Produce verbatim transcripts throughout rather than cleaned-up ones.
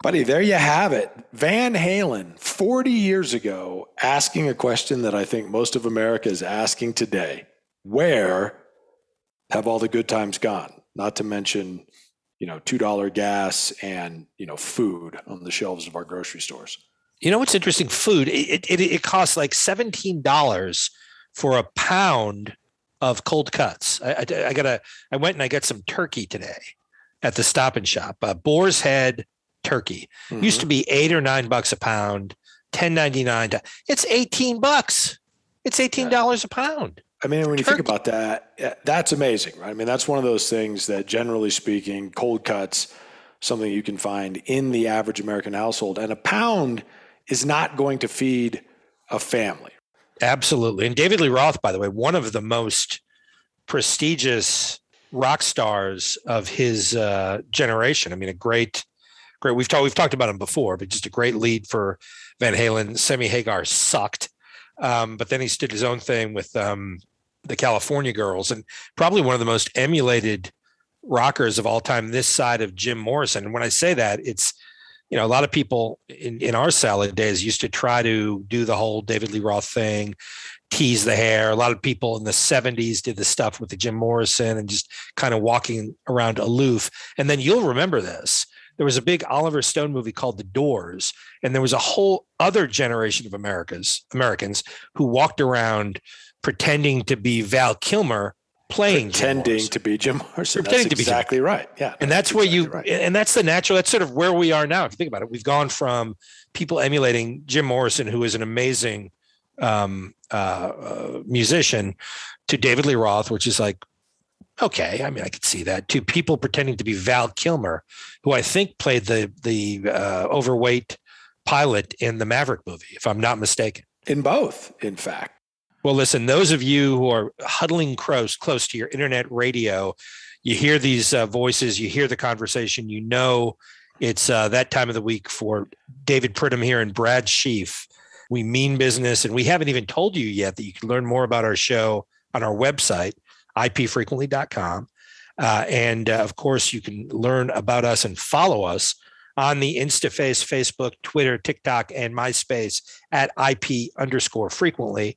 Buddy, there you have it. Van Halen, forty years ago, asking a question that I think most of America is asking today. Where have all the good times gone? Not to mention, you know, two dollar gas and, you know, food on the shelves of our grocery stores. You know what's interesting? Food, it it, it costs like seventeen dollars for a pound of cold cuts. I, I, I, gotta, I went and I got some turkey today at the Stop and Shop. Uh, Boar's Head turkey. Mm-hmm. Used to be eight or nine bucks a pound, ten ninety-nine. It's eighteen bucks. It's eighteen dollars yeah. a pound. I mean, when turkey. You think about that, that's amazing, right? I mean, that's one of those things that, generally speaking, cold cuts, something you can find in the average American household. And a pound is not going to feed a family. Absolutely. And David Lee Roth, by the way, one of the most prestigious rock stars of his uh, generation. I mean, a great... Great. We've talked. We've talked about him before, but just a great lead for Van Halen. Sammy Hagar sucked, um, but then he did his own thing with um, the California Girls, and probably one of the most emulated rockers of all time. This side of Jim Morrison. And when I say that, it's, you know, a lot of people in, in our salad days used to try to do the whole David Lee Roth thing, tease the hair. A lot of people in the seventies did the stuff with the Jim Morrison and just kind of walking around aloof. And then you'll remember this. There was a big Oliver Stone movie called The Doors, and there was a whole other generation of Americans, Americans who walked around pretending to be Val Kilmer playing pretending to be Jim Morrison. Pretending that's to be exactly Jim. Right. Yeah. And that's, that's where exactly you right. and that's the natural that's sort of where we are now. If you think about it, we've gone from people emulating Jim Morrison, who is an amazing um, uh, uh, musician, to David Lee Roth, which is like, okay, I mean, I could see that. To people pretending to be Val Kilmer, who I think played the the uh, overweight pilot in the Maverick movie, if I'm not mistaken. In both, in fact. Well, listen, those of you who are huddling close, close to your internet radio, you hear these uh, voices, you hear the conversation, you know it's uh, that time of the week for David Pridham here and Brad Sheaf. We mean business, and we haven't even told you yet that you can learn more about our show on our website, I P frequently dot com. Uh, and, uh, of course, you can learn about us and follow us on the InstaFace, Facebook, Twitter, TikTok, and MySpace at I P underscore frequently.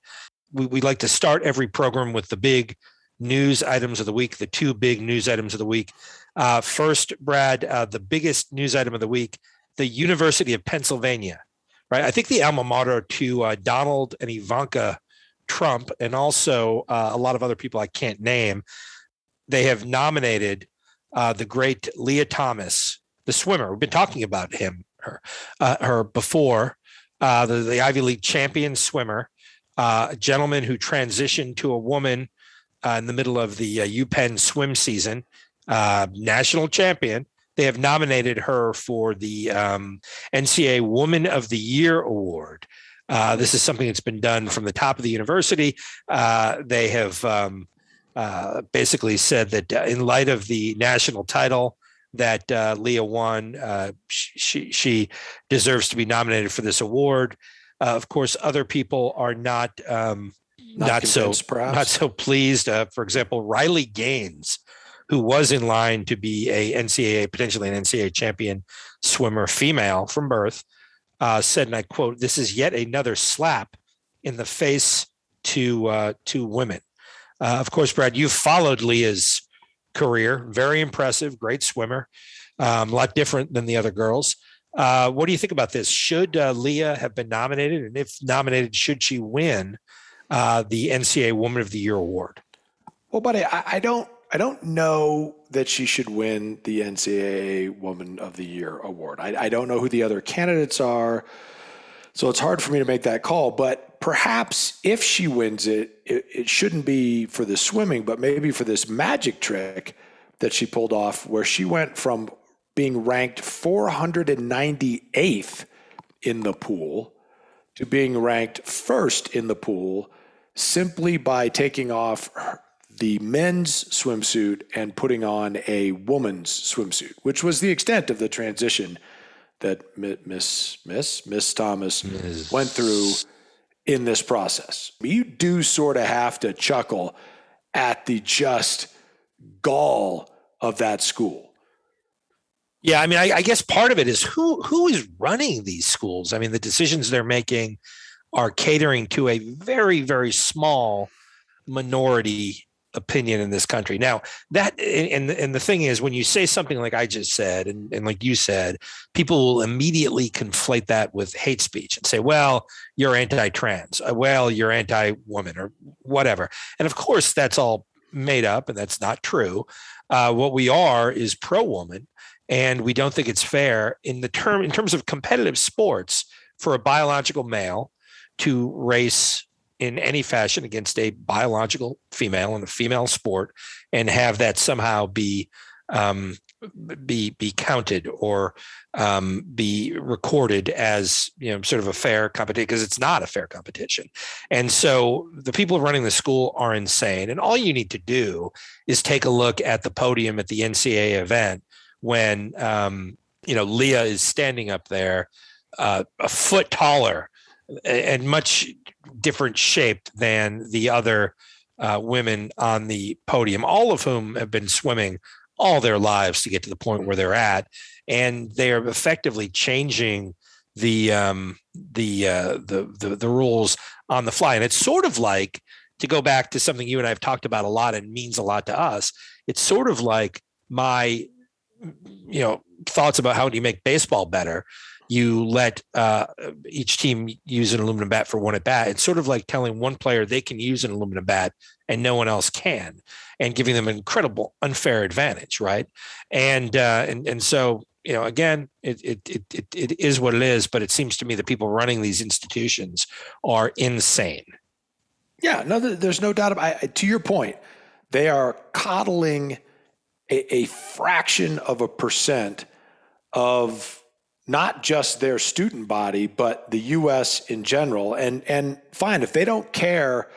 We, we like to start every program with the big news items of the week, the two big news items of the week. Uh, first, Brad, uh, the biggest news item of the week, the University of Pennsylvania, right? I think the alma mater to uh, Donald and Ivanka Trump, and also uh, a lot of other people I can't name. They have nominated uh, the great Leah Thomas, the swimmer. We've been talking about him, her, uh, her before, uh, the, the Ivy League champion swimmer, uh, a gentleman who transitioned to a woman uh, in the middle of the uh, UPenn swim season, uh, national champion. They have nominated her for the um, N C A A Woman of the Year Award. Uh, this is something that's been done from the top of the university. Uh, they have um, uh, basically said that uh, in light of the national title that uh, Leah won, uh, she, she deserves to be nominated for this award. Uh, of course, other people are not um, not, not so perhaps. not so pleased. Uh, for example, Riley Gaines, who was in line to be a N C A A, potentially an N C A A champion swimmer, female from birth, Uh, said, and I quote, "This is yet another slap in the face to uh, to women." Uh, of course, Brad, you've followed Leah's career. Very impressive, great swimmer, um, a lot different than the other girls. Uh, what do you think about this? Should uh, Leah have been nominated? And if nominated, should she win uh, the N C A A Woman of the Year award? Well, buddy, I, I don't I don't know that she should win the N C double A Woman of the Year award. I, I don't know who the other candidates are, so it's hard for me to make that call. But perhaps if she wins it, it, it shouldn't be for the swimming, but maybe for this magic trick that she pulled off where she went from being ranked four hundred ninety-eighth in the pool to being ranked first in the pool simply by taking off her, the men's swimsuit and putting on a woman's swimsuit, which was the extent of the transition that Miss Miss Miss Thomas Miz went through in this process. You do sort of have to chuckle at the just gall of that school. Yeah, I mean, I, I guess part of it is who who is running these schools. I mean, the decisions they're making are catering to a very, very small minority opinion in this country. Now, that and and the thing is, when you say something like I just said, and, and like you said, people will immediately conflate that with hate speech and say, well, you're anti-trans, well, you're anti-woman or whatever. And of course, that's all made up and that's not true. Uh, what we are is pro-woman. And we don't think it's fair in the term in terms of competitive sports for a biological male to race in any fashion against a biological female in a female sport and have that somehow be um, be be counted or um, be recorded as, you know, sort of a fair competition, because it's not a fair competition. And so the people running the school are insane. And all you need to do is take a look at the podium at the N C double A event. When, um, you know, Leah is standing up there uh, a foot taller and much different shape than the other uh, women on the podium, all of whom have been swimming all their lives to get to the point where they're at. And they are effectively changing the um, the, uh, the the the rules on the fly. And it's sort of like, to go back to something you and I have talked about a lot and means a lot to us, it's sort of like my... you know, thoughts about how do you make baseball better? You let uh, each team use an aluminum bat for one at bat. It's sort of like telling one player they can use an aluminum bat and no one else can, and giving them an incredible unfair advantage, right? And uh, and and so you know, again, it it it it it is what it is. But it seems to me that people running these institutions are insane. Yeah, no, there's no doubt about it. To your point, they are coddling a fraction of a percent of not just their student body, but the U S in general. And and fine, if they don't care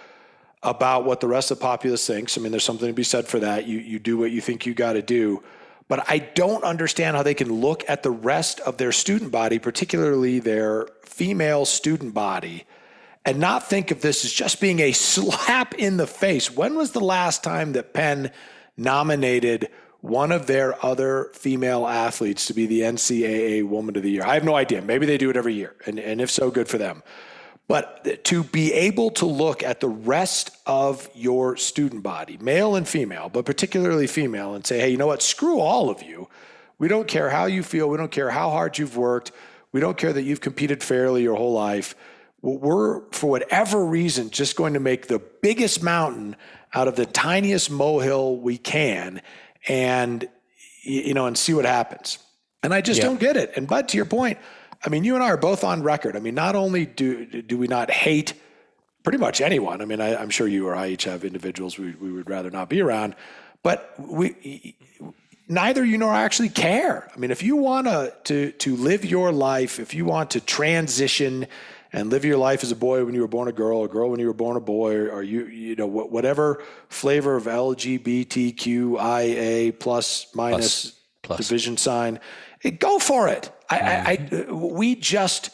about what the rest of the populace thinks, I mean, there's something to be said for that. You you do what you think you got to do. But I don't understand how they can look at the rest of their student body, particularly their female student body, and not think of this as just being a slap in the face. When was the last time that Penn nominated one of their other female athletes to be the N C double A Woman of the Year? I have no idea. Maybe they do it every year. And, and if so, good for them. But to be able to look at the rest of your student body, male and female, but particularly female, and say, hey, you know what? Screw all of you. We don't care how you feel. We don't care how hard you've worked. We don't care that you've competed fairly your whole life. We're, for whatever reason, just going to make the biggest mountain out of the tiniest molehill we can, and, you know, and see what happens. And I just yeah. don't get it. And, Bud, to your point, I mean, you and I are both on record. I mean, not only do do we not hate pretty much anyone. I mean, I, I'm sure you or I each have individuals we, we would rather not be around, but we neither you nor I actually care. I mean, if you want to to live your life, if you want to transition and live your life as a boy when you were born a girl, a girl when you were born a boy, or, or you, you know, wh- whatever flavor of LGBTQIA plus minus plus, plus. division sign, it, go for it. I, mm-hmm. I, I, we just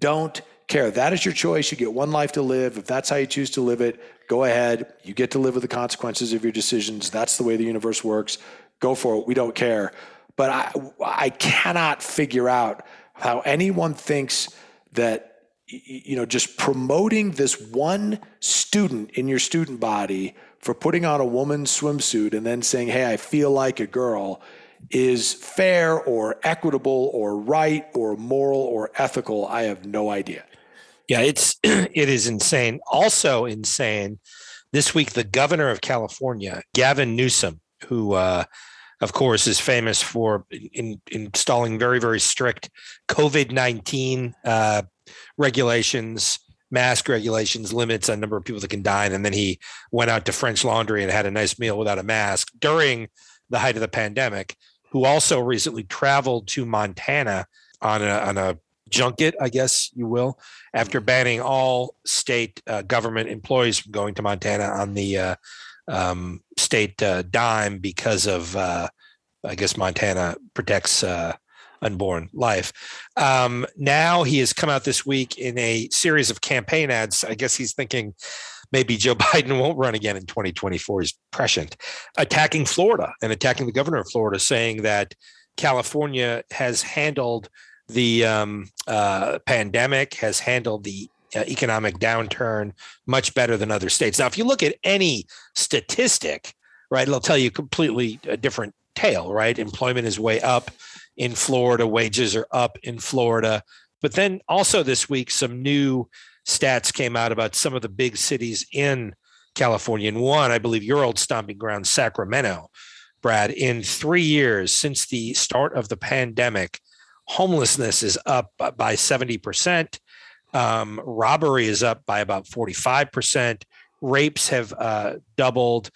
don't care. That is your choice. You get one life to live. If that's how you choose to live it, go ahead. You get to live with the consequences of your decisions. That's the way the universe works. Go for it. We don't care. But I, I cannot figure out how anyone thinks that, you know, just promoting this one student in your student body for putting on a woman's swimsuit and then saying, hey, I feel like a girl, is fair or equitable or right or moral or ethical. I have no idea. Yeah, it's it is insane. Also insane, this week, the governor of California, Gavin Newsom, who, uh, of course, is famous for in, in installing very, very strict COVID nineteen uh, regulations, mask regulations, limits on number of people that can dine. And then he went out to French Laundry and had a nice meal without a mask during the height of the pandemic, who also recently traveled to Montana on a, on a junket, I guess you will, after banning all state uh, government employees from going to Montana on the uh, um, state uh, dime because of, uh, I guess, Montana protects uh, unborn life. Um, now he has come out this week in a series of campaign ads. I guess he's thinking maybe Joe Biden won't run again in twenty twenty-four. He's prescient, attacking Florida and attacking the governor of Florida, saying that California has handled the um, uh, pandemic, has handled the uh, economic downturn much better than other states. Now, if you look at any statistic, right, it'll tell you completely a different tale, right? Employment is way up in Florida. Wages are up in Florida. But then also this week, some new stats came out about some of the big cities in California. And one, I believe your old stomping ground, Sacramento, Brad, in three years since the start of the pandemic, homelessness is up by seventy percent. Um, robbery is up by about forty-five percent. Rapes have uh, doubled.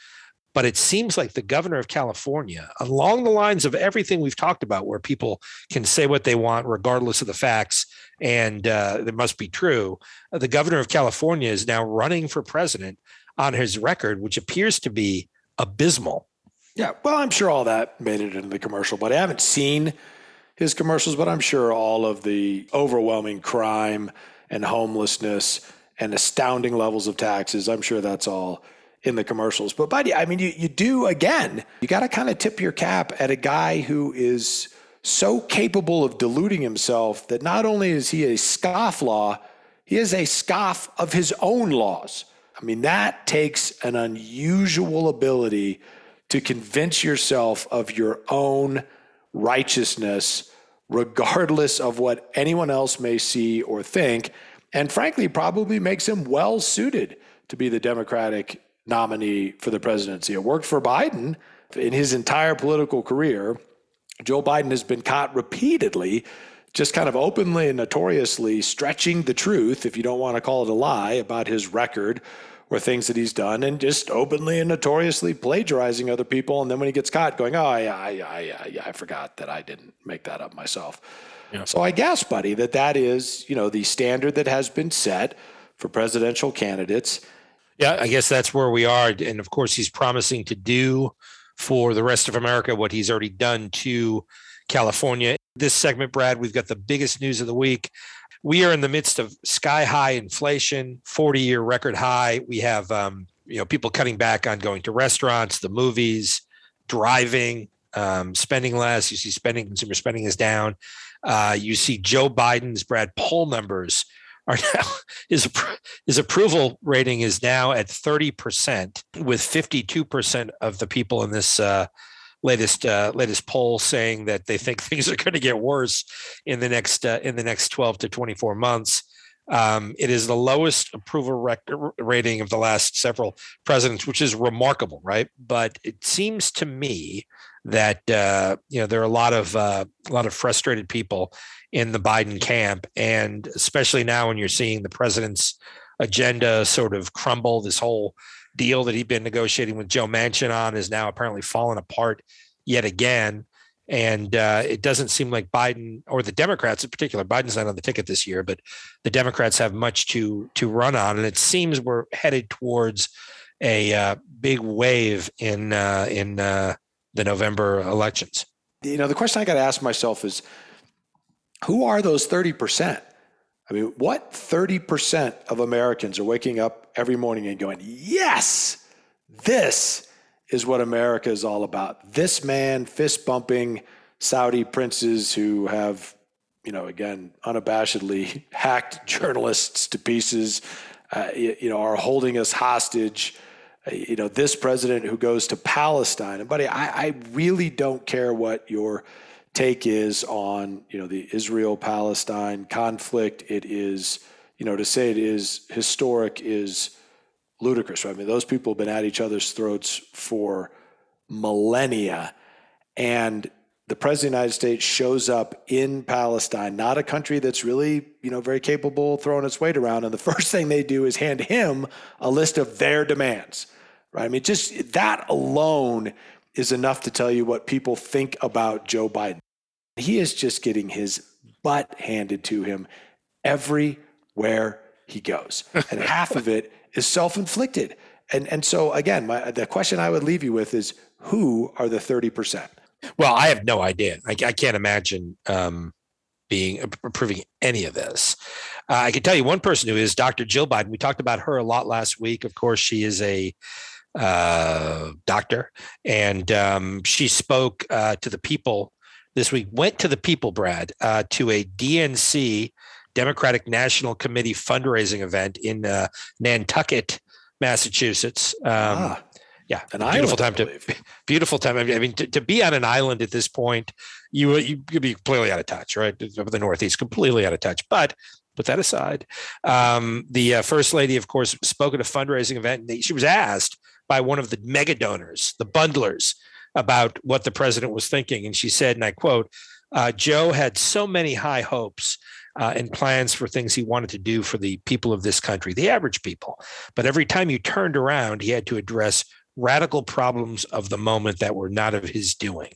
But it seems like the governor of California, along the lines of everything we've talked about, where people can say what they want regardless of the facts, and uh, it must be true, the governor of California is now running for president on his record, which appears to be abysmal. Yeah, well, I'm sure all that made it into the commercial, but I haven't seen his commercials, but I'm sure all of the overwhelming crime and homelessness and astounding levels of taxes, I'm sure that's all in the commercials. But buddy, I mean, you, you do, again, you got to kind of tip your cap at a guy who is so capable of deluding himself that not only is he a scofflaw, he is a scoff of his own laws. I mean, that takes an unusual ability to convince yourself of your own righteousness, regardless of what anyone else may see or think. And frankly, probably makes him well suited to be the Democratic nominee for the presidency. It worked for Biden in his entire political career. Joe Biden has been caught repeatedly, just kind of openly and notoriously stretching the truth, if you don't want to call it a lie, about his record or things that he's done, and just openly and notoriously plagiarizing other people. And then when he gets caught going, oh, I, I, I, I forgot that I didn't make that up myself. Yeah. So I guess, buddy, that that is, you know, the standard that has been set for presidential candidates. Yeah, I guess that's where we are. And of course, he's promising to do for the rest of America what he's already done to California. This segment, Brad, we've got the biggest news of the week. We are in the midst of sky-high inflation, forty-year record high. We have um, you know, people cutting back on going to restaurants, the movies, driving, um, spending less. You see spending, consumer spending is down. Uh, you see Joe Biden's, Brad, poll numbers are now, his, his approval rating is now at thirty percent, with fifty-two percent of the people in this uh, latest uh, latest poll saying that they think things are going to get worse in the next uh, in the next twelve to twenty-four months. Um, it is the lowest approval rec- rating of the last several presidents, which is remarkable, right? But it seems to me that uh, you know, there are a lot of uh, a lot of frustrated people in the Biden camp, and especially now when you're seeing the president's agenda sort of crumble. This whole deal that he'd been negotiating with Joe Manchin on is now apparently fallen apart yet again. And uh, it doesn't seem like Biden or the Democrats in particular, Biden's not on the ticket this year, but the Democrats have much to to run on. And it seems we're headed towards a uh, big wave in uh, in uh, the November elections. You know, the question I got to ask myself is, who are those thirty percent? I mean, what thirty percent of Americans are waking up every morning and going, yes, this is what America is all about. This man fist bumping Saudi princes who have, you know, again, unabashedly hacked journalists to pieces, uh, you, you know, are holding us hostage. Uh, you know, this president who goes to Palestine. And buddy, I, I really don't care what your take is on, you know, the Israel-Palestine conflict. It is, you know, to say it is historic is ludicrous, right? I mean, those people have been at each other's throats for millennia. And the president of the United States shows up in Palestine, not a country that's really, you know, very capable of throwing its weight around. And the first thing they do is hand him a list of their demands, right? I mean, just that alone is enough to tell you what people think about Joe Biden. He is just getting his butt handed to him everywhere he goes. And half of it is self-inflicted. And, and so again, my, the question I would leave you with is, who are the thirty percent? Well, I have no idea. I, I can't imagine um, being approving any of this. Uh, I can tell you one person who is Doctor Jill Biden. We talked about her a lot last week. Of course, she is a uh, doctor, and um, she spoke uh, to the people this week. Went to the people, Brad, uh, to a D N C Democratic National Committee fundraising event in uh, Nantucket, Massachusetts. Um, ah. Yeah, an beautiful island, time to beautiful time. I mean, to, to be on an island at this point, you you could be completely out of touch, right? The Northeast, completely out of touch. But put that aside, um, the uh, First Lady, of course, spoke at a fundraising event. And she was asked by one of the mega donors, the bundlers, about what the president was thinking, and she said, and I quote, uh, "Joe had so many high hopes Uh, and plans for things he wanted to do for the people of this country, the average people. But every time you turned around, he had to address radical problems of the moment that were not of his doing.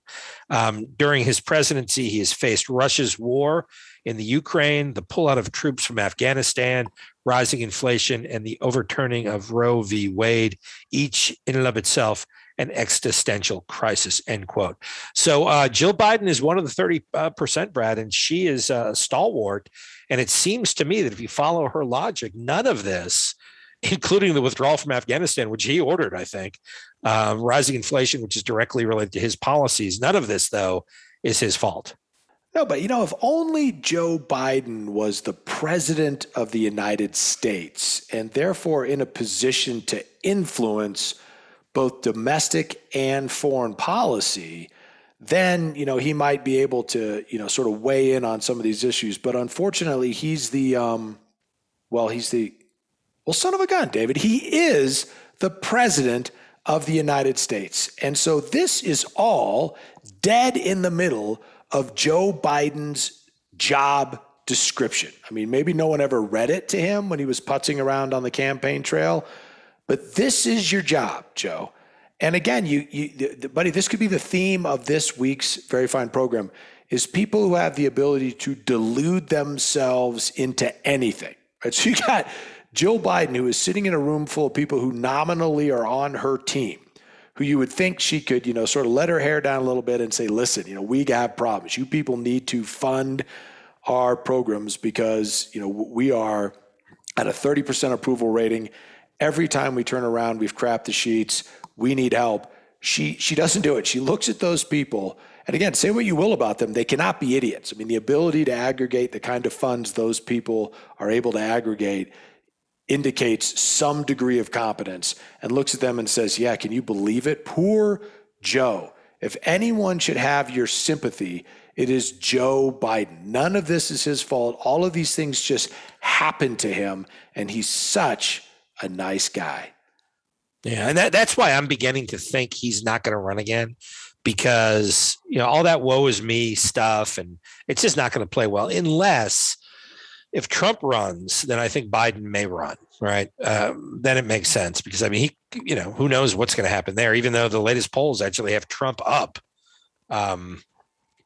Um, during his presidency, he has faced Russia's war in the Ukraine, the pullout of troops from Afghanistan, rising inflation, and the overturning of Roe v. Wade, each in and of itself an existential crisis," end quote. So uh, Jill Biden is one of the thirty percent, Brad, and she is a stalwart. And it seems to me that if you follow her logic, none of this, including the withdrawal from Afghanistan, which he ordered, I think, uh, rising inflation, which is directly related to his policies, none of this, though, is his fault. No, but, you know, if only Joe Biden was the president of the United States and therefore in a position to influence both domestic and foreign policy, then, you know, he might be able to, you know, sort of weigh in on some of these issues. But unfortunately, he's the, um, well, he's the, well, son of a gun, David. He is the president of the United States. And so this is all dead in the middle of Joe Biden's job description. I mean, maybe no one ever read it to him when he was putzing around on the campaign trail. But this is your job, Joe. And again, you, you, buddy, this could be the theme of this week's Very Fine program, is people who have the ability to delude themselves into anything. Right? So you got Jill Biden, who is sitting in a room full of people who nominally are on her team, who you would think she could, you know, sort of let her hair down a little bit and say, listen, you know, we have problems. You people need to fund our programs because, you know, we are at a thirty percent approval rating. Every time we turn around, we've crapped the sheets. We need help. She she doesn't do it. She looks at those people. And again, say what you will about them, they cannot be idiots. I mean, the ability to aggregate the kind of funds those people are able to aggregate indicates some degree of competence, and looks at them and says, yeah, can you believe it? Poor Joe. If anyone should have your sympathy, it is Joe Biden. None of this is his fault. All of these things just happened to him, and he's such a nice guy. Yeah. And that, that's why I'm beginning to think he's not going to run again, because, you know, all that woe is me stuff, and it's just not going to play well, unless if Trump runs, then I think Biden may run. Right. Um, then it makes sense, because I mean, he, you know, who knows what's going to happen there, even though the latest polls actually have Trump up um,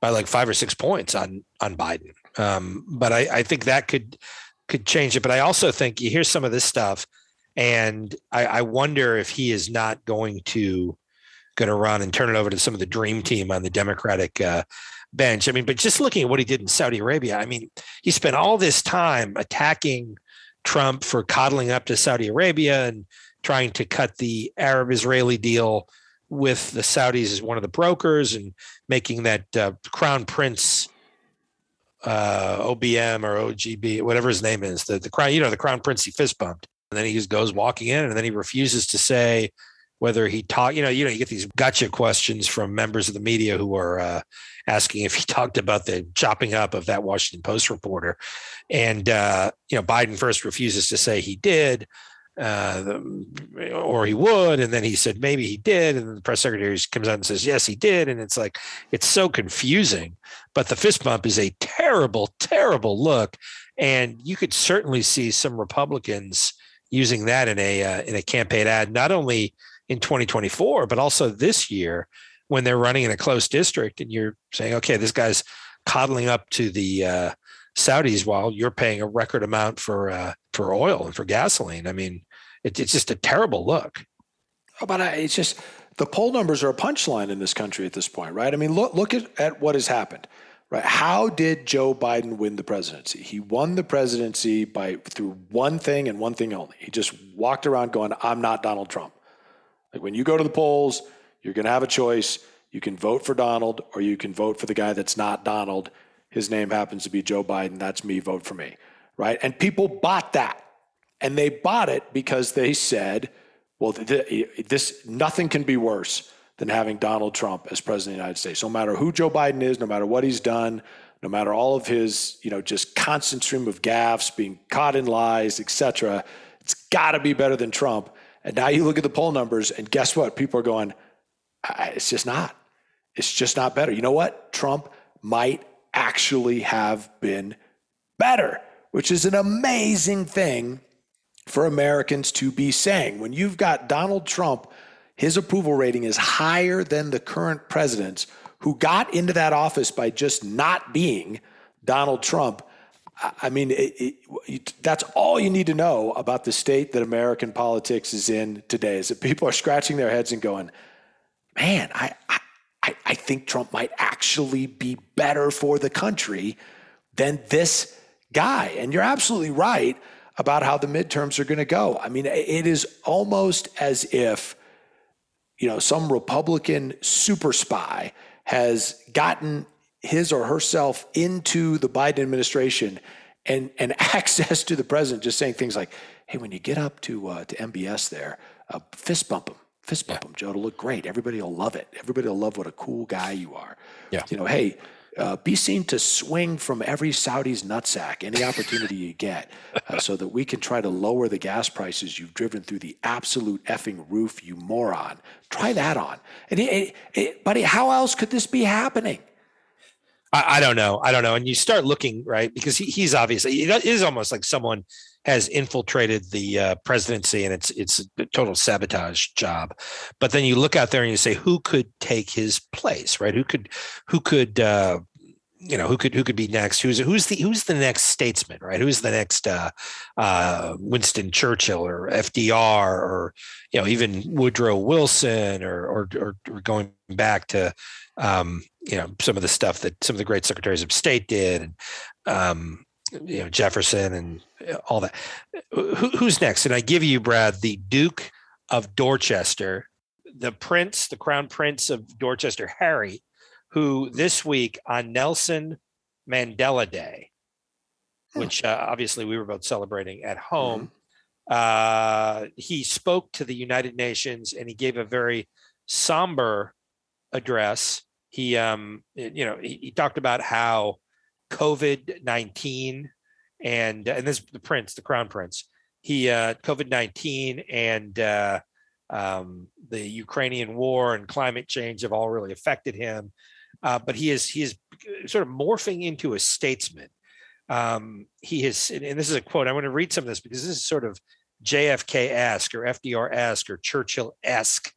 by like five or six points on, on Biden. Um, but I, I think that could, could change it. But I also think you hear some of this stuff, and I, I wonder if he is not going to going to run and turn it over to some of the dream team on the Democratic uh, bench. I mean, but just looking at what he did in Saudi Arabia, I mean, he spent all this time attacking Trump for coddling up to Saudi Arabia and trying to cut the Arab-Israeli deal with the Saudis as one of the brokers, and making that uh, Crown Prince uh, O B M or O G B, whatever his name is, the, the crown, you know, the Crown Prince he fist bumped. And then he just goes walking in, and then he refuses to say whether he talked, you know, you know, you get these gotcha questions from members of the media who are uh, asking if he talked about the chopping up of that Washington Post reporter. And, uh, you know, Biden first refuses to say he did. uh, the, or he would. And then he said, maybe he did. And then the press secretary comes out and says, yes, he did. And it's like, it's so confusing, but the fist bump is a terrible, terrible look. And you could certainly see some Republicans using that in a, uh, in a campaign ad, not only in twenty twenty-four, but also this year when they're running in a close district and you're saying, okay, this guy's coddling up to the, uh, Saudis while you're paying a record amount for uh, for oil and for gasoline. I mean, it, it's just a terrible look. Oh, but I, it's just the poll numbers are a punchline in this country at this point, right? I mean, look look at, at what has happened, right? How did Joe Biden win the presidency? He won the presidency by through one thing and one thing only. He just walked around going, "I'm not Donald Trump." Like when you go to the polls, you're going to have a choice. You can vote for Donald, or you can vote for the guy that's not Donald. His name happens to be Joe Biden. That's me. Vote for me. Right. And people bought that, and they bought it because they said, well, th- this nothing can be worse than having Donald Trump as president of the United States. No matter who Joe Biden is, no matter what he's done, no matter all of his, you know, just constant stream of gaffes, being caught in lies, et cetera, it's got to be better than Trump. And now you look at the poll numbers and guess what? People are going, it's just not. It's just not better. You know what? Trump might actually have been better, which is an amazing thing for Americans to be saying. When you've got Donald Trump, his approval rating is higher than the current president's, who got into that office by just not being Donald Trump. I mean, it, it, it, that's all you need to know about the state that American politics is in today, is that people are scratching their heads and going, man, I, I I, I think Trump might actually be better for the country than this guy. And you're absolutely right about how the midterms are going to go. I mean, it is almost as if, you know, some Republican super spy has gotten his or herself into the Biden administration and, and access to the president, just saying things like, hey, when you get up to uh, to M B S there, uh, fist bump him. Fist bump yeah. him, Joe. It'll look great. Everybody will love it. Everybody will love what a cool guy you are. Yeah. You know, hey, uh, be seen to swing from every Saudi's nutsack any opportunity you get uh, so that we can try to lower the gas prices you've driven through the absolute effing roof, you moron. Try that on. And it, it, it, buddy, how else could this be happening? I, I don't know. I don't know. And you start looking, right, because he, he's obviously, it is almost like someone has infiltrated the uh, presidency, and it's it's a total sabotage job. But then you look out there and you say, who could take his place, right? Who could, who could, uh, you know, who could who could be next? Who's who's the who's the next statesman, right? Who's the next uh, uh, Winston Churchill or F D R or you know even Woodrow Wilson or or, or, or going back to um, you know some of the stuff that some of the great secretaries of state did. And, um, you know, Jefferson and all that. Who, who's next? And I give you, Brad, the Duke of Dorchester, the prince, the crown prince of Dorchester, Harry, who this week on Nelson Mandela Day, which uh, obviously we were both celebrating at home, mm-hmm. uh, he spoke to the United Nations and he gave a very somber address. He, um, you know, he, he talked about how COVID nineteen and and this the prince, the crown prince, he uh, COVID nineteen and uh, um, the Ukrainian war and climate change have all really affected him. Uh, but he is he is sort of morphing into a statesman. Um, he has, and this is a quote. I want to read some of this because this is sort of J F K-esque or F D R-esque or Churchill-esque.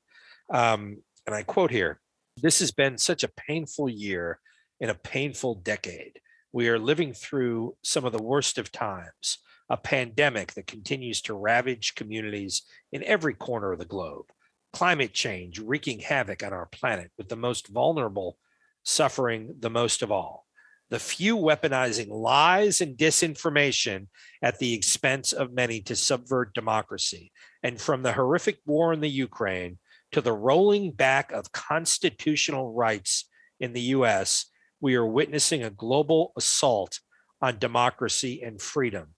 Um, and I quote here: "This has been such a painful year in a painful decade. We are living through some of the worst of times, a pandemic that continues to ravage communities in every corner of the globe, climate change wreaking havoc on our planet with the most vulnerable suffering the most of all, the few weaponizing lies and disinformation at the expense of many to subvert democracy, and from the horrific war in the Ukraine to the rolling back of constitutional rights in the U S, we are witnessing a global assault on democracy and freedom,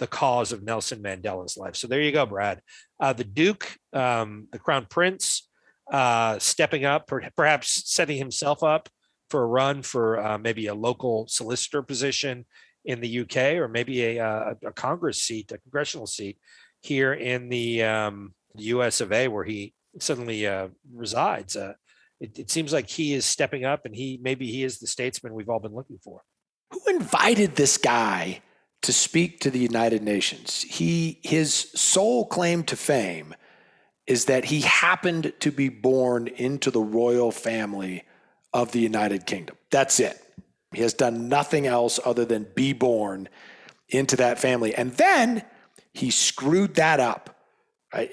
the cause of Nelson Mandela's life." So there you go, Brad. Uh, the Duke, um, the Crown Prince, uh, stepping up, perhaps setting himself up for a run for uh, maybe a local solicitor position in the U K, or maybe a, a, a Congress seat, a congressional seat here in the um, U S of A where he suddenly uh, resides. Uh, it, it seems like he is stepping up, and he maybe he is the statesman we've all been looking for. Who invited this guy to speak to the United Nations? He, his sole claim to fame is that he happened to be born into the royal family of the United Kingdom. That's it. He has done nothing else other than be born into that family. And then he screwed that up. I,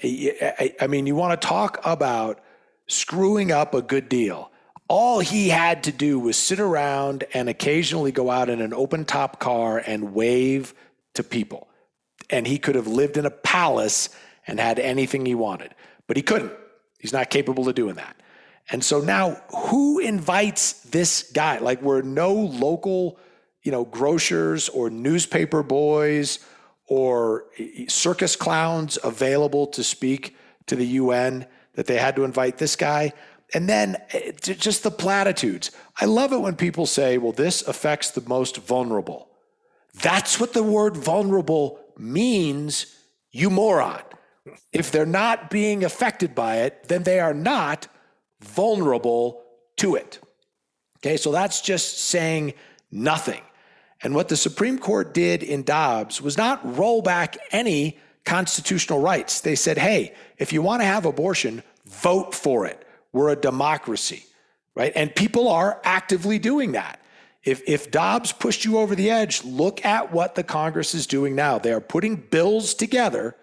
I, I mean, you want to talk about screwing up a good deal. All he had to do was sit around and occasionally go out in an open-top car and wave to people. And he could have lived in a palace and had anything he wanted. But he couldn't. He's not capable of doing that. And so now, who invites this guy? Like, we're no local, you know, grocers or newspaper boys or circus clowns available to speak to the U N, that they had to invite this guy. And then just the platitudes. I love it when people say, well, this affects the most vulnerable. That's what the word vulnerable means, you moron. If they're not being affected by it, then they are not vulnerable to it. Okay, so that's just saying nothing. And what the Supreme Court did in Dobbs was not roll back any constitutional rights. They said, hey, if you want to have abortion, vote for it. We're a democracy, right? And people are actively doing that. If, if Dobbs pushed you over the edge, look at what the Congress is doing now. They are putting bills together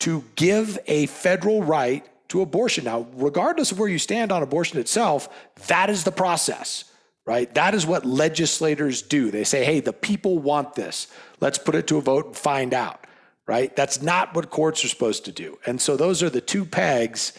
to give a federal right to abortion. Now, regardless of where you stand on abortion itself, that is the process, right? That is what legislators do. They say, hey, the people want this. Let's put it to a vote and find out, right? That's not what courts are supposed to do. And so those are the two pegs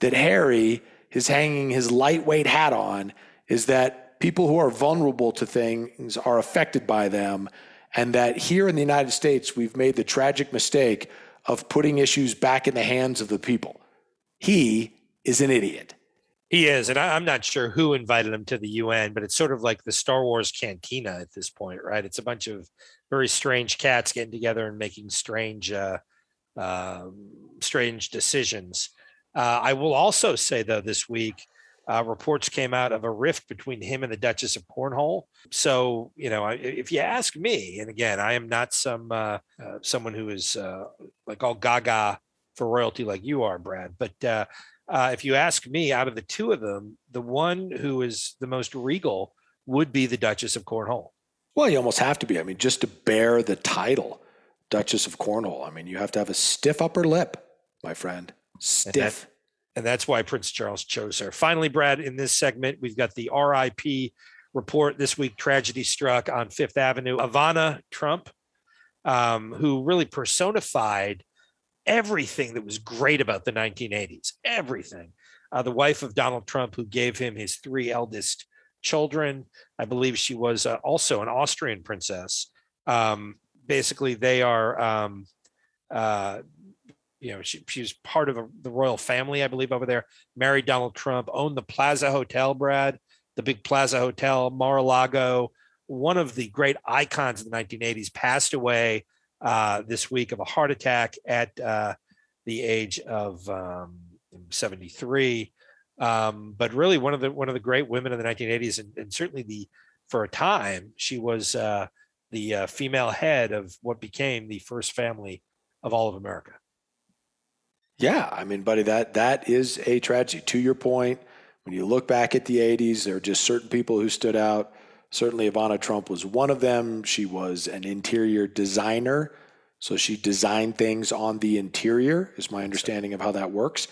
that Harry is hanging his lightweight hat on, is that people who are vulnerable to things are affected by them, and that here in the United States, we've made the tragic mistake of putting issues back in the hands of the people. He is an idiot. He is. And I, I'm not sure who invited him to the U N, but it's sort of like the Star Wars cantina at this point, right? It's a bunch of very strange cats getting together and making strange, uh, uh, strange decisions. Uh, I will also say, though, this week, uh, reports came out of a rift between him and the Duchess of Cornwall. So, you know, I, if you ask me, and again, I am not some uh, uh, someone who is uh, like all gaga for royalty like you are, Brad. But uh, uh, if you ask me, out of the two of them, the one who is the most regal would be the Duchess of Cornwall. Well, you almost have to be. I mean, just to bear the title, Duchess of Cornwall. I mean, you have to have a stiff upper lip, my friend. Stiff. And, that, and that's why Prince Charles chose her. Finally, Brad, in this segment, we've got the R I P report. This week, tragedy struck on Fifth Avenue. Ivana Trump, um, who really personified everything that was great about the nineteen eighties, everything. Uh, the wife of Donald Trump, who gave him his three eldest children. I believe she was uh, also an Austrian princess. Um, basically, they are... Um, uh, You know, she, she was part of a, the royal family, I believe, over there, married Donald Trump, owned the Plaza Hotel, Brad, the big Plaza Hotel, Mar-a-Lago, one of the great icons of the nineteen eighties, passed away uh, this week of a heart attack at uh, the age of um, seventy-three. Um, but really one of the one of the great women of the nineteen eighties, and, and certainly the for a time, she was uh, the uh, female head of what became the first family of all of America. Yeah, I mean, buddy, that that is a tragedy. To your point, when you look back at the eighties, there are just certain people who stood out. Certainly, Ivana Trump was one of them. She was an interior designer, so she designed things on the interior, is my understanding of how that works.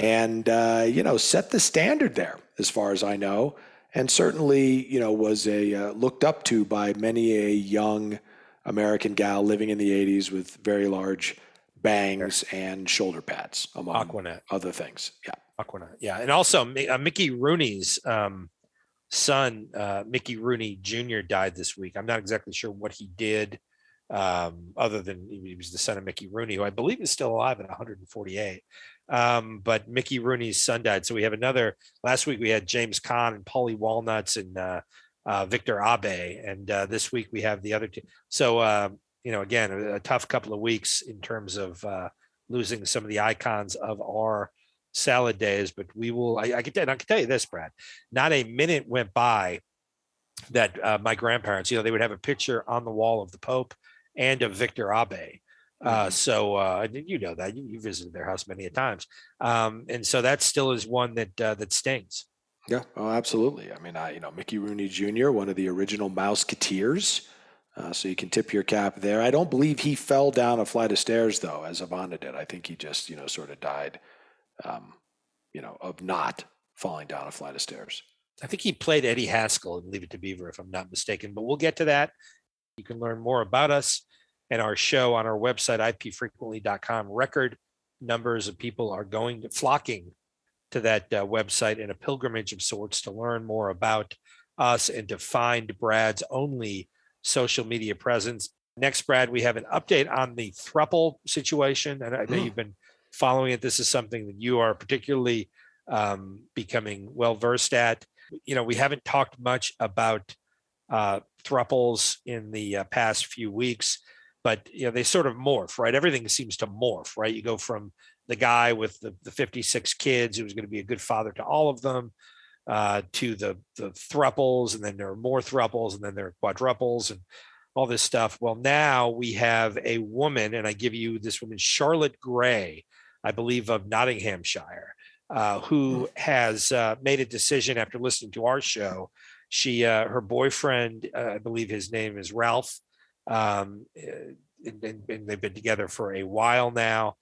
And, uh, you know, set the standard there, as far as I know, and certainly, you know, was a uh, looked up to by many a young American gal living in the eighties with very large bangs and shoulder pads, among Aquanet. Other things. Yeah. Aquanet. Yeah. And also uh, Mickey Rooney's um, son, uh, Mickey Rooney Junior died this week. I'm not exactly sure what he did um, other than he was the son of Mickey Rooney, who I believe is still alive at one hundred forty-eight. Um, but Mickey Rooney's son died. So we have another, last week we had James Caan and Paulie Walnuts and uh, uh, Victor Abe. And uh, this week we have the other two. So, uh, you know, again, a tough couple of weeks in terms of uh, losing some of the icons of our salad days. But we will, I, I, can, I can tell you this, Brad, not a minute went by that uh, my grandparents, you know, they would have a picture on the wall of the Pope and of Victor Abe. Uh, so, uh, you know that you, you visited their house many a times. Um, and so that still is one that, uh, that stings. Yeah. Oh, absolutely. I mean, I, you know, Mickey Rooney Junior, one of the original Mouseketeers. Uh, so you can tip your cap there. I don't believe he fell down a flight of stairs though, as Ivana did. I think he just, you know, sort of died, um, you know, of not falling down a flight of stairs. I think he played Eddie Haskell in Leave It to Beaver, if I'm not mistaken, but we'll get to that. You can learn more about us and our show on our website, i p frequently dot com. Record numbers of people are going to flocking to that uh, website in a pilgrimage of sorts to learn more about us and to find Brad's only social media presence. Next, Brad, we have an update on the thruple situation. And I know mm. you've been following it. This is something that you are particularly um, becoming well-versed at. You know, we haven't talked much about uh, thruples in the uh, past few weeks. But, you know, they sort of morph, right? Everything seems to morph, right? You go from the guy with the, the fifty-six kids who was going to be a good father to all of them, uh, to the, the thruples, and then there are more thruples, and then there are quadruples and all this stuff. Well, now we have a woman, and I give you this woman, Charlotte Gray, I believe of Nottinghamshire, uh, who has uh, made a decision after listening to our show. She, uh, her boyfriend, uh, I believe his name is Ralph. Um, and, and they've been together for a while now.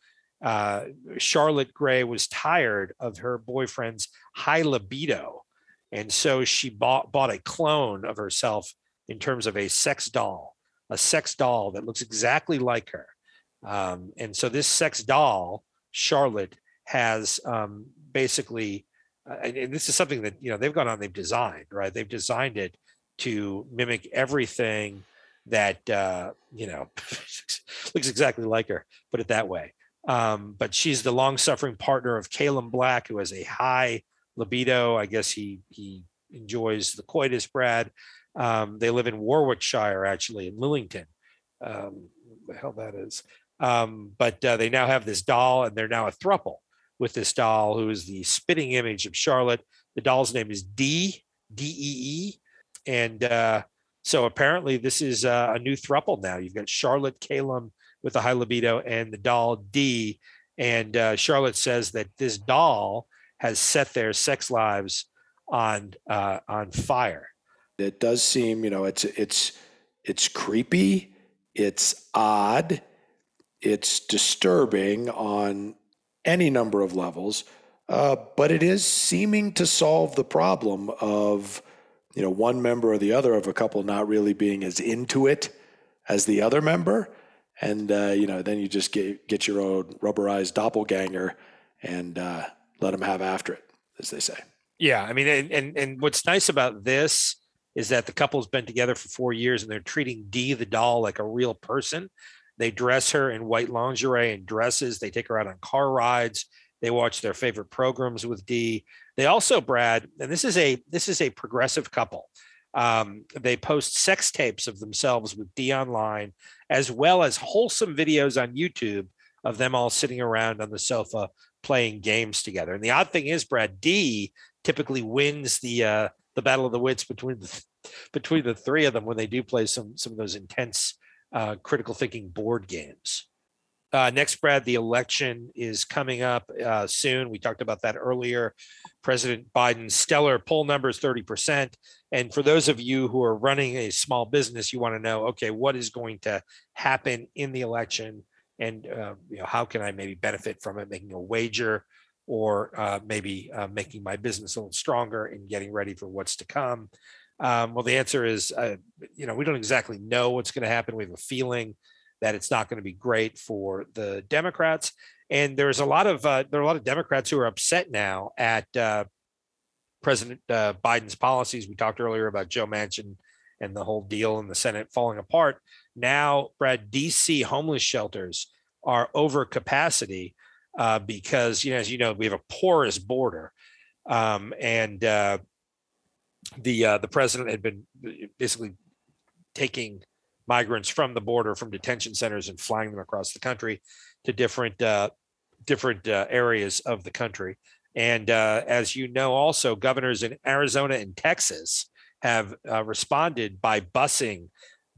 Uh, Charlotte Gray was tired of her boyfriend's high libido. And so she bought, bought a clone of herself in terms of a sex doll, a sex doll that looks exactly like her. Um, and so this sex doll, Charlotte, has um, basically, uh, and, and this is something that, you know, they've gone on, they've designed, right? They've designed it to mimic everything that, uh, you know, looks exactly like her, put it that way. Um, but she's the long-suffering partner of Calum Black, who has a high libido. I guess he he enjoys the coitus, Brad. Um, they live in Warwickshire, actually, in Lillington. Um, what the hell that is. Um, but uh, they now have this doll, and they're now a throuple with this doll, who is the spitting image of Charlotte. The doll's name is Dee, D E E, and uh, so apparently this is uh, a new throuple now. You've got Charlotte Calum with the high libido and the doll D. And uh, Charlotte says that this doll has set their sex lives on uh, on fire. It does seem, you know, it's it's it's creepy, it's odd, it's disturbing on any number of levels, uh, but it is seeming to solve the problem of, you know, one member or the other of a couple not really being as into it as the other member. And, uh, you know, then you just get, get your own rubberized doppelganger and uh, let them have after it, as they say. Yeah. I mean, and, and, and what's nice about this is that the couple's been together for four years and they're treating Dee, the doll, like a real person. They dress her in white lingerie and dresses. They take her out on car rides. They watch their favorite programs with Dee. They also, Brad, and this is a this is a progressive couple. Um, they post sex tapes of themselves with Dee online, as well as wholesome videos on YouTube of them all sitting around on the sofa playing games together. And the odd thing is, Brad, Dee typically wins the uh, the battle of the wits between the between the three of them when they do play some some of those intense uh, critical thinking board games. Uh, next, Brad, the election is coming up uh, soon. We talked about that earlier. President Biden's stellar poll numbers, thirty percent. And for those of you who are running a small business, you want to know, okay, what is going to happen in the election? And uh, you know, how can I maybe benefit from it, making a wager or uh, maybe uh, making my business a little stronger and getting ready for what's to come? Um, well, the answer is, uh, you know, we don't exactly know what's going to happen. We have a feeling that it's not going to be great for the Democrats, and there's a lot of uh, there are a lot of Democrats who are upset now at uh, President uh, Biden's policies. We talked earlier about Joe Manchin and the whole deal in the Senate falling apart. Now, Brad, D C homeless shelters are over capacity uh, because, you know, as you know, we have a porous border, um, and uh, the uh, the president had been basically taking migrants from the border, from detention centers, and flying them across the country to different uh, different uh, areas of the country. And uh, as you know, also governors in Arizona and Texas have uh, responded by busing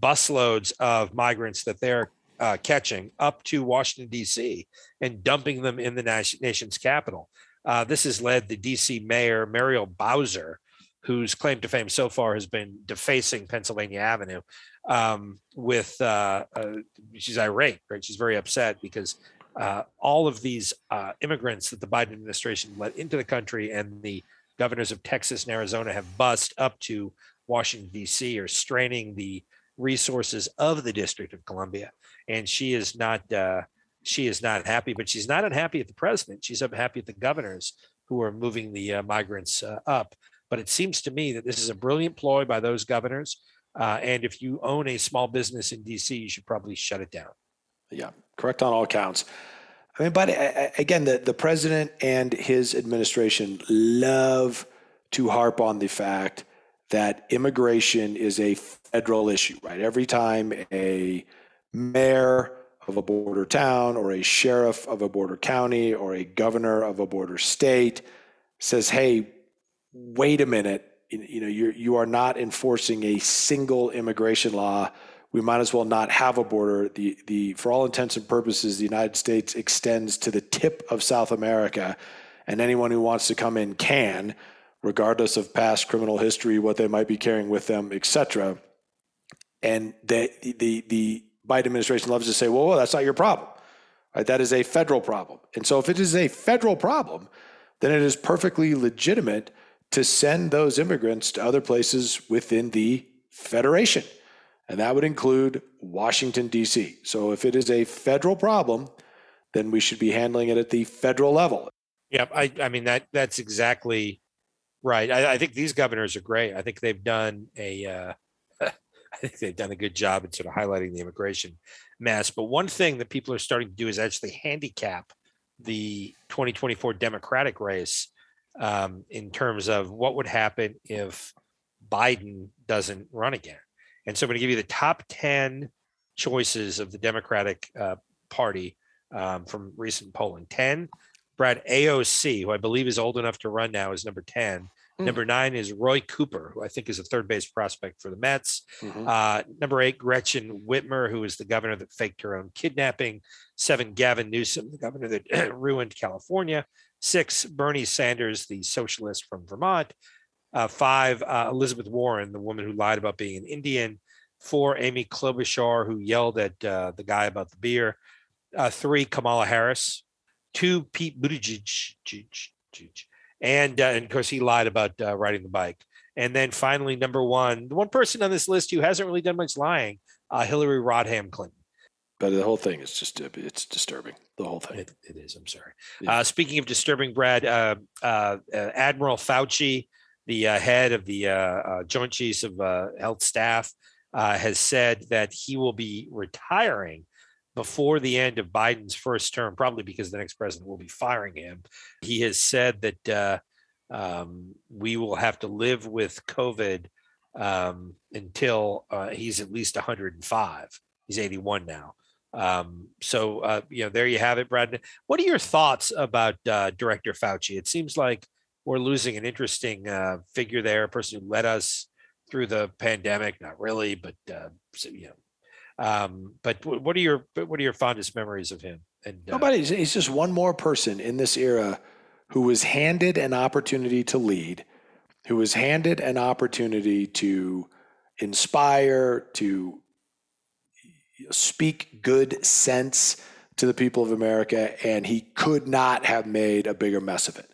busloads of migrants that they're uh, catching up to Washington, D C and dumping them in the nation's capital. Uh, this has led the D C mayor, Muriel Bowser, whose claim to fame so far has been defacing Pennsylvania Avenue. Um, with uh, uh, she's irate, right? She's very upset because uh, all of these uh, immigrants that the Biden administration let into the country and the governors of Texas and Arizona have bussed up to Washington, D C are straining the resources of the District of Columbia. And she is not uh, she is not happy, but she's not unhappy at the president. She's unhappy at the governors who are moving the uh, migrants uh, up. But it seems to me that this is a brilliant ploy by those governors. Uh, and if you own a small business in D C, you should probably shut it down. Yeah, correct on all counts. I mean, but again, the, the president and his administration love to harp on the fact that immigration is a federal issue, right? Every time a mayor of a border town or a sheriff of a border county or a governor of a border state says, hey, wait a minute, you know, you you are not enforcing a single immigration law. We might as well not have a border. The the for all intents and purposes, the United States extends to the tip of South America, and anyone who wants to come in can, regardless of past criminal history, what they might be carrying with them, et cetera. And the the the Biden administration loves to say, well, well, that's not your problem. Right? That is a federal problem. And so if it is a federal problem, then it is perfectly legitimate to send those immigrants to other places within the Federation. And that would include Washington, D C. So if it is a federal problem, then we should be handling it at the federal level. Yeah, I, I mean, that that's exactly right. I, I think these governors are great. I think they've done a, uh, I think they've done a good job in sort of highlighting the immigration mess. But one thing that people are starting to do is actually handicap the twenty twenty-four Democratic race Um, in terms of what would happen if Biden doesn't run again. And so I'm going to give you the top ten choices of the Democratic uh, Party um, from recent polling. ten, Brad A O C, who I believe is old enough to run now, is number ten. Mm-hmm. Number nine is Roy Cooper, who I think is a third base prospect for the Mets. Mm-hmm. Uh, number eight, Gretchen Whitmer, who is the governor that faked her own kidnapping. Seven, Gavin Newsom, the governor that ruined California. Six, Bernie Sanders, the socialist from Vermont. Uh, five, uh, Elizabeth Warren, the woman who lied about being an Indian. Four, Amy Klobuchar, who yelled at uh, the guy about the beer. Uh, three, Kamala Harris. Two, Pete Buttigieg. And, uh, and of course, he lied about uh, riding the bike. And then finally, number one, the one person on this list who hasn't really done much lying, uh, Hillary Rodham Clinton. But the whole thing is just, it's disturbing, the whole thing. It, it is, I'm sorry. Yeah. Uh, speaking of disturbing, Brad, uh, uh, Admiral Fauci, the uh, head of the uh, uh, Joint Chiefs of uh, Health Staff, uh, has said that he will be retiring before the end of Biden's first term, probably because the next president will be firing him. He has said that uh, um, we will have to live with COVID um, until uh, he's at least one hundred five. He's eighty-one now. Um, so, uh, you know, there you have it, Brad. What are your thoughts about uh, Director Fauci? It seems like we're losing an interesting uh, figure there, a person who led us through the pandemic. Not really, but, uh, you know, um, but what are your what are your fondest memories of him? And uh, Nobody, he's just one more person in this era who was handed an opportunity to lead, who was handed an opportunity to inspire, to speak good sense to the people of America, and he could not have made a bigger mess of it.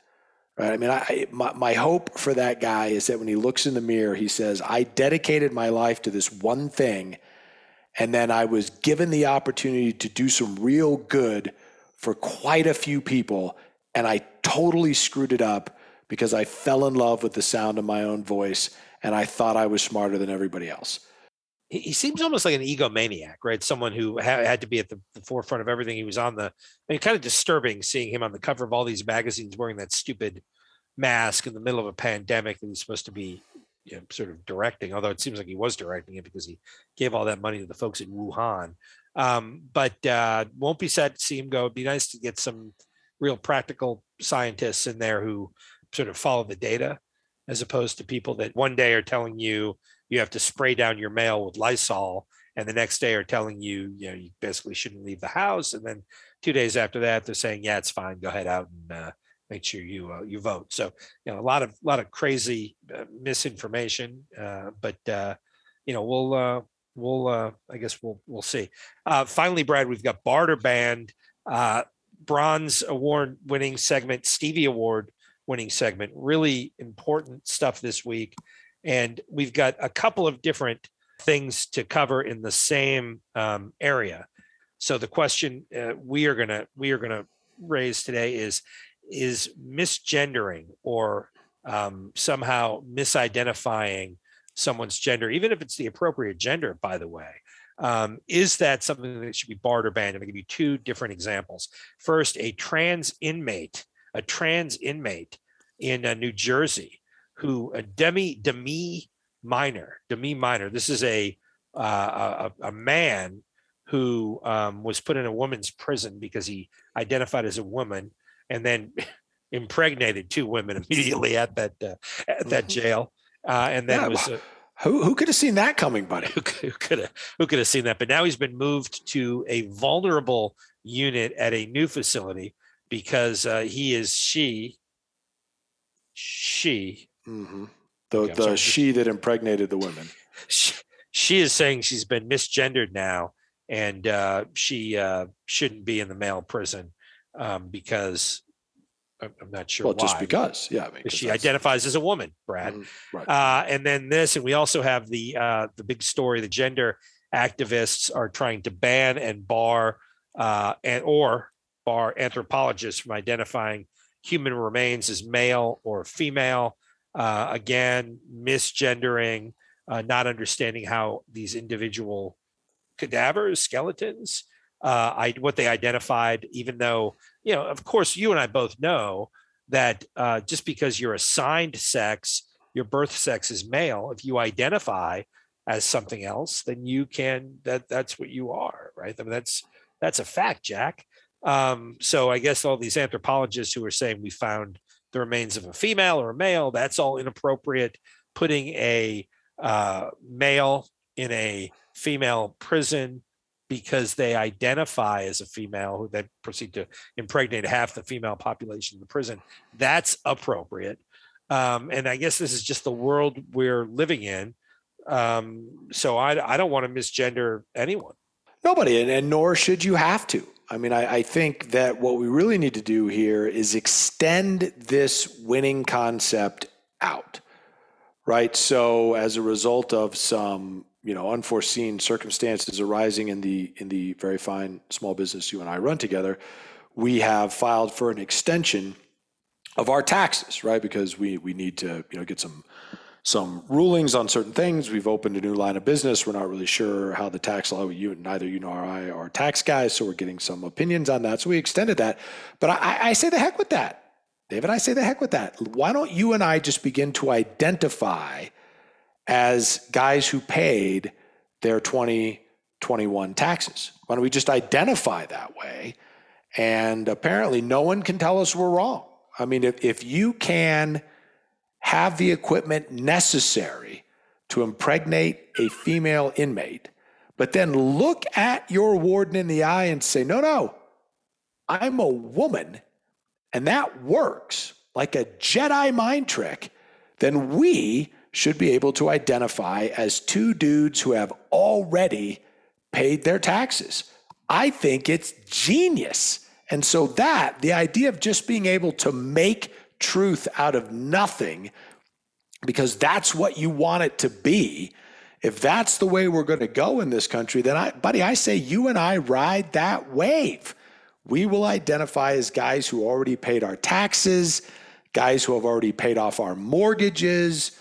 Right? I mean, I, my, my hope for that guy is that when he looks in the mirror, he says, I dedicated my life to this one thing, and then I was given the opportunity to do some real good for quite a few people, and I totally screwed it up because I fell in love with the sound of my own voice, and I thought I was smarter than everybody else. He seems almost like an egomaniac, right? Someone who ha- had to be at the, the forefront of everything. He was on the, I mean, kind of disturbing seeing him on the cover of all these magazines wearing that stupid mask in the middle of a pandemic that he's supposed to be you know, sort of directing, although it seems like he was directing it because he gave all that money to the folks in Wuhan. Um, but uh, won't be sad to see him go. It'd be nice to get some real practical scientists in there who sort of follow the data, as opposed to people that one day are telling you you have to spray down your mail with Lysol, and the next day are telling you, you know, you basically shouldn't leave the house. And then two days after that, they're saying, yeah, it's fine. Go ahead out and uh, make sure you uh, you vote. So, you know, a lot of a lot of crazy uh, misinformation. Uh, but, uh, you know, we'll uh, we'll uh, I guess we'll we'll see. Uh, finally, Brad, we've got barter band, uh, bronze award winning segment, Stevie Award winning segment. Really important stuff this week. And we've got a couple of different things to cover in the same um, area. So the question uh, we are going to we are going to raise today is, is misgendering or um, somehow misidentifying someone's gender, even if it's the appropriate gender, by the way, um, is that something that should be barred or banned? I'm going to give you two different examples. First, a trans inmate, a trans inmate in uh, New Jersey who uh, Demi, Demi Minor, Demi Minor. This is a, uh, a, a man who um, was put in a woman's prison because he identified as a woman and then impregnated two women immediately at that uh, at that jail. Uh, and then yeah, was uh, who who could have seen that coming, buddy? Who could have who could have seen that? But now he's been moved to a vulnerable unit at a new facility because uh, he is she she mm-hmm. the okay, the sorry. she that impregnated the women. She, she is saying she's been misgendered now, and uh, she uh, shouldn't be in the male prison. Um, because I'm not sure well, why. Well, just because, yeah. I mean, she identifies as a woman, Brad. Mm, right. Uh, and then this, and we also have the uh, the big story: the gender activists are trying to ban and bar uh, and or bar anthropologists from identifying human remains as male or female. Uh, again, misgendering, uh, not understanding how these individual cadavers, skeletons. Uh, I, what they identified, even though, you know, of course, you and I both know that uh, just because you're assigned sex, your birth sex is male. If you identify as something else, then you can, that that's what you are, right? I mean, that's, that's a fact, Jack. Um, so I guess all these anthropologists who are saying we found the remains of a female or a male, that's all inappropriate. Putting a uh, male in a female prison because they identify as a female who then proceed to impregnate half the female population in the prison. That's appropriate. Um, and I guess this is just the world we're living in. Um, so I, I don't want to misgender anyone. Nobody, and, and nor should you have to. I mean, I, I think that what we really need to do here is extend this winning concept out, right? So as a result of some you know, unforeseen circumstances arising in the in the very fine small business you and I run together, we have filed for an extension of our taxes, right? Because we we need to, you know, get some some rulings on certain things. We've opened a new line of business. We're not really sure how the tax law, you, neither you nor I are tax guys, so we're getting some opinions on that. So we extended that. But I, I say the heck with that. David, I say the heck with that. Why don't you and I just begin to identify as guys who paid their twenty twenty-one taxes? Why don't we just identify that way? And apparently no one can tell us we're wrong. I mean, if, if you can have the equipment necessary to impregnate a female inmate, but then look at your warden in the eye and say, no, no, I'm a woman, and that works like a Jedi mind trick, then we should be able to identify as two dudes who have already paid their taxes. I think it's genius. And so that, the idea of just being able to make truth out of nothing, because that's what you want it to be, if that's the way we're going to go in this country, then I, buddy, I say you and I ride that wave. We will identify as guys who already paid our taxes, guys who have already paid off our mortgages,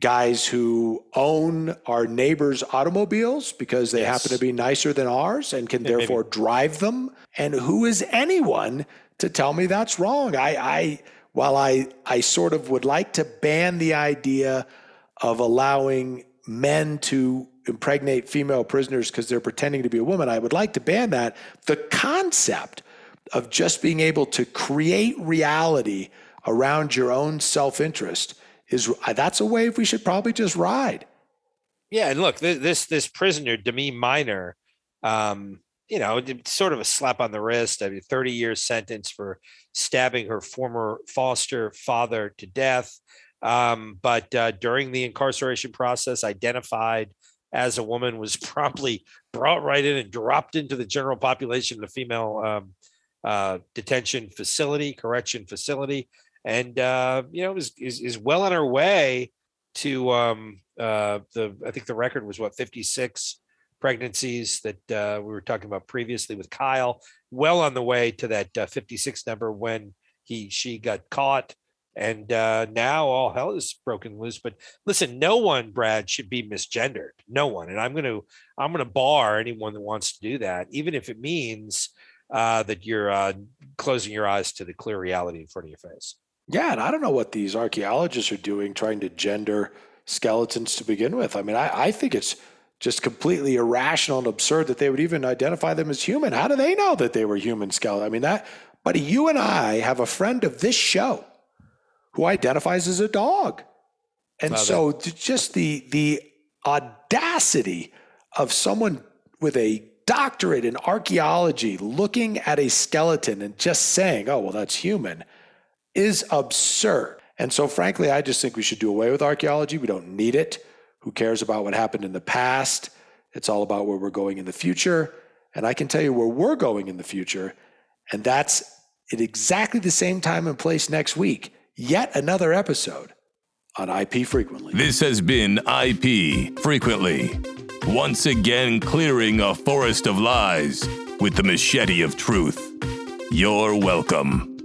guys who own our neighbors' automobiles because they yes. happen to be nicer than ours and can yeah, therefore maybe. drive them. And who is anyone to tell me that's wrong? I, I, while I, I sort of would like to ban the idea of allowing men to impregnate female prisoners because they're pretending to be a woman. I would like to ban that. The concept of just being able to create reality around your own self-interest is, that's a wave we should probably just ride. Yeah. And look, this, this prisoner, Demi Minor, um, you know, sort of a slap on the wrist. I mean, thirty year sentence for stabbing her former foster father to death. Um, but uh, during the incarceration process, identified as a woman, was promptly brought right in and dropped into the general population of the female um, uh, detention facility, correction facility. And, uh, you know, is, is, is well on her way to um, uh, the, I think the record was what, fifty-six pregnancies that uh, we were talking about previously with Kyle, well on the way to that uh, fifty-six number when he, she got caught. And uh, now all hell is broken loose. But listen, no one, Brad, should be misgendered. No one. And I'm going to I'm going to bar anyone that wants to do that, even if it means uh, that you're uh, closing your eyes to the clear reality in front of your face. Yeah. And I don't know what these archaeologists are doing, trying to gender skeletons to begin with. I mean, I, I think it's just completely irrational and absurd that they would even identify them as human. How do they know that they were human skeletons? I mean, that, buddy, you and I have a friend of this show who identifies as a dog. And Love so it. just the the audacity of someone with a doctorate in archaeology looking at a skeleton and just saying, oh, well, that's human, is absurd. And so frankly, I just think we should do away with archaeology. We don't need it. Who cares about what happened in the past? It's all about where we're going in the future. And I can tell you where we're going in the future, and that's at exactly the same time and place next week. Yet another episode on I P Frequently. This has been I P Frequently. Once again, clearing a forest of lies with the machete of truth. You're welcome.